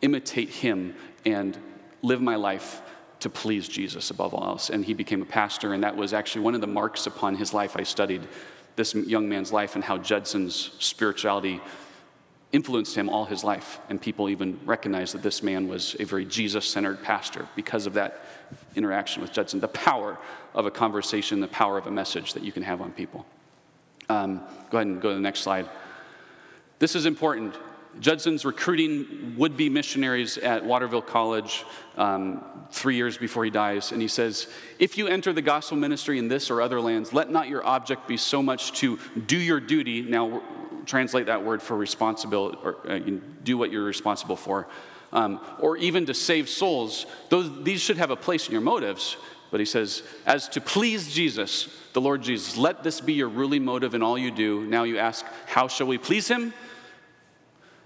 imitate him and live my life to please Jesus above all else. And he became a pastor, and that was actually one of the marks upon his life. I studied this young man's life and how Judson's spirituality influenced him all his life. And people even recognized that this man was a very Jesus-centered pastor because of that interaction with Judson. The power of a conversation, the power of a message that you can have on people. Um, go ahead and go to the next slide. This is important. Judson's recruiting would-be missionaries at Waterville College um, three years before he dies, and he says, "If you enter the gospel ministry in this or other lands, let not your object be so much to do your duty." Now, translate that word for responsibility, or uh, do what you're responsible for, um, or even to save souls. Those, these should have a place in your motives. But he says, as to please Jesus, the Lord Jesus, let this be your ruling motive in all you do. Now you ask, how shall we please him?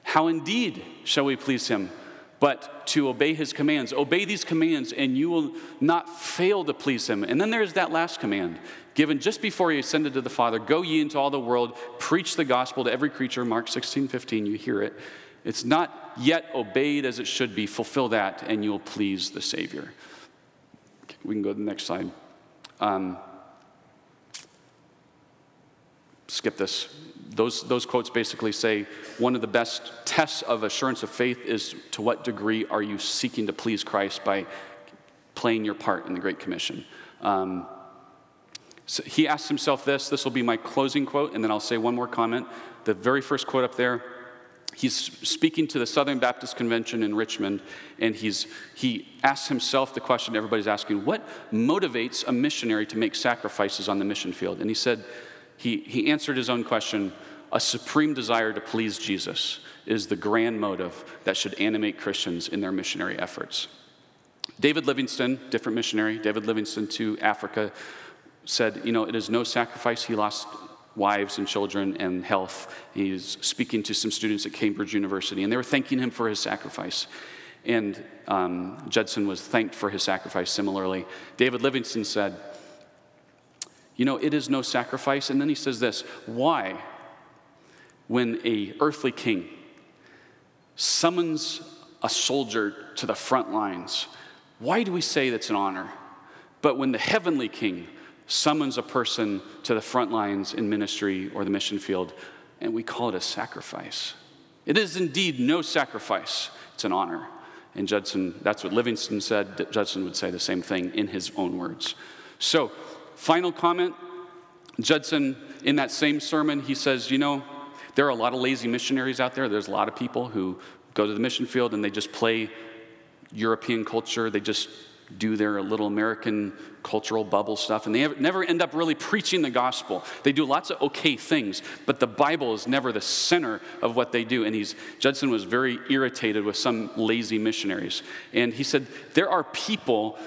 How indeed shall we please him, but to obey his commands? Obey these commands, and you will not fail to please him. And then there's that last command, given just before he ascended to the Father, go ye into all the world, preach the gospel to every creature, Mark sixteen fifteen, you hear it. It's not yet obeyed as it should be. Fulfill that, and you'll please the Savior. We can go to the next slide. Um, skip this. Those, those quotes basically say, one of the best tests of assurance of faith is to what degree are you seeking to please Christ by playing your part in the Great Commission. Um, so he asked himself this. This will be my closing quote, and then I'll say one more comment. The very first quote up there, he's speaking to the Southern Baptist Convention in Richmond, and he's he asks himself the question everybody's asking, what motivates a missionary to make sacrifices on the mission field? And he said, He, he answered his own question, a supreme desire to please Jesus is the grand motive that should animate Christians in their missionary efforts. David Livingstone, different missionary, David Livingstone to Africa, said, you know, it is no sacrifice. He lost wives and children and health. He's speaking to some students at Cambridge University, and they were thanking him for his sacrifice. And um, Judson was thanked for his sacrifice similarly. David Livingstone said, you know, it is no sacrifice. And then he says this, why, when a earthly king summons a soldier to the front lines, why do we say that's an honor? But when the heavenly king summons a person to the front lines in ministry or the mission field, and we call it a sacrifice. It is indeed no sacrifice. It's an honor. And Judson, that's what Livingstone said. Judson would say the same thing in his own words. So, final comment, Judson, in that same sermon, he says, you know, there are a lot of lazy missionaries out there. There's a lot of people who go to the mission field and they just play European culture. They just do their little American cultural bubble stuff, and they never end up really preaching the gospel. They do lots of okay things, but the Bible is never the center of what they do. And he's, Judson was very irritated with some lazy missionaries. And he said, there are people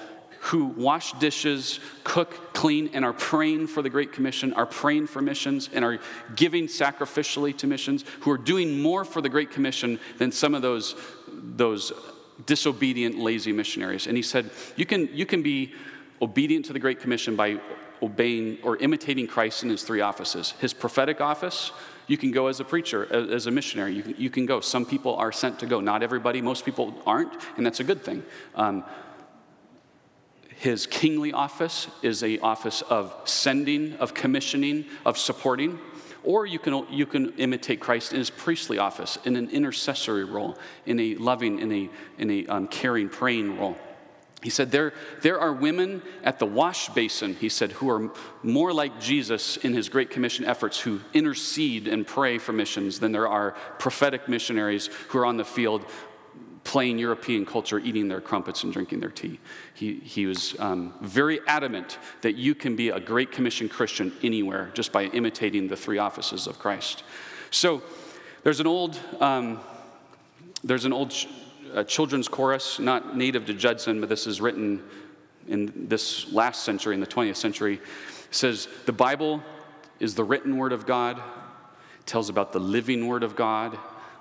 who wash dishes, cook, clean, and are praying for the Great Commission, are praying for missions, and are giving sacrificially to missions, who are doing more for the Great Commission than some of those, those disobedient, lazy missionaries. And he said, you can, you can be obedient to the Great Commission by obeying or imitating Christ in his three offices. His prophetic office, you can go as a preacher, as a missionary. You can, you can go. Some people are sent to go. Not everybody. Most people aren't, and that's a good thing. Um, His kingly office is an office of sending, of commissioning, of supporting. Or you can you can imitate Christ in his priestly office, in an intercessory role, in a loving, in a in a um, caring, praying role. He said, there, there are women at the wash basin, he said, who are more like Jesus in his Great Commission efforts, who intercede and pray for missions than there are prophetic missionaries who are on the field playing European culture, eating their crumpets and drinking their tea. He he was um, very adamant that you can be a Great Commission Christian anywhere just by imitating the three offices of Christ. So there's an old um, there's an old ch- uh, children's chorus, not native to Judson, but this is written in this last century, in the twentieth century. It says, the Bible is the written word of God, it tells about the living word of God.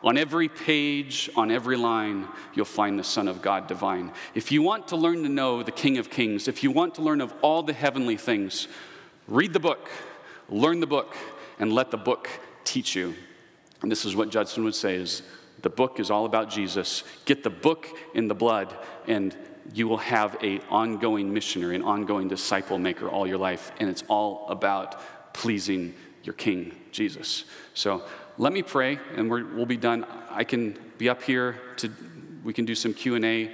On every page, on every line, you'll find the Son of God divine. If you want to learn to know the King of Kings, if you want to learn of all the heavenly things, read the book, learn the book, and let the book teach you. And this is what Judson would say is, the book is all about Jesus. Get the book in the blood, and you will have an ongoing missionary, an ongoing disciple maker all your life. And it's all about pleasing your King, Jesus. So, let me pray, and we're, we'll be done. I can be up here. to. We can do some Q and A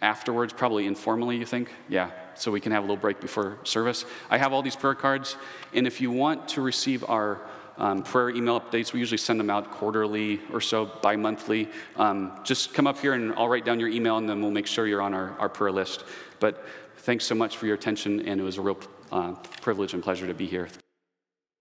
afterwards, probably informally, you think? Yeah, so we can have a little break before service. I have all these prayer cards, and if you want to receive our um, prayer email updates, we usually send them out quarterly or so, bi-monthly. Um, just come up here, and I'll write down your email, and then we'll make sure you're on our, our prayer list. But thanks so much for your attention, and it was a real uh, privilege and pleasure to be here.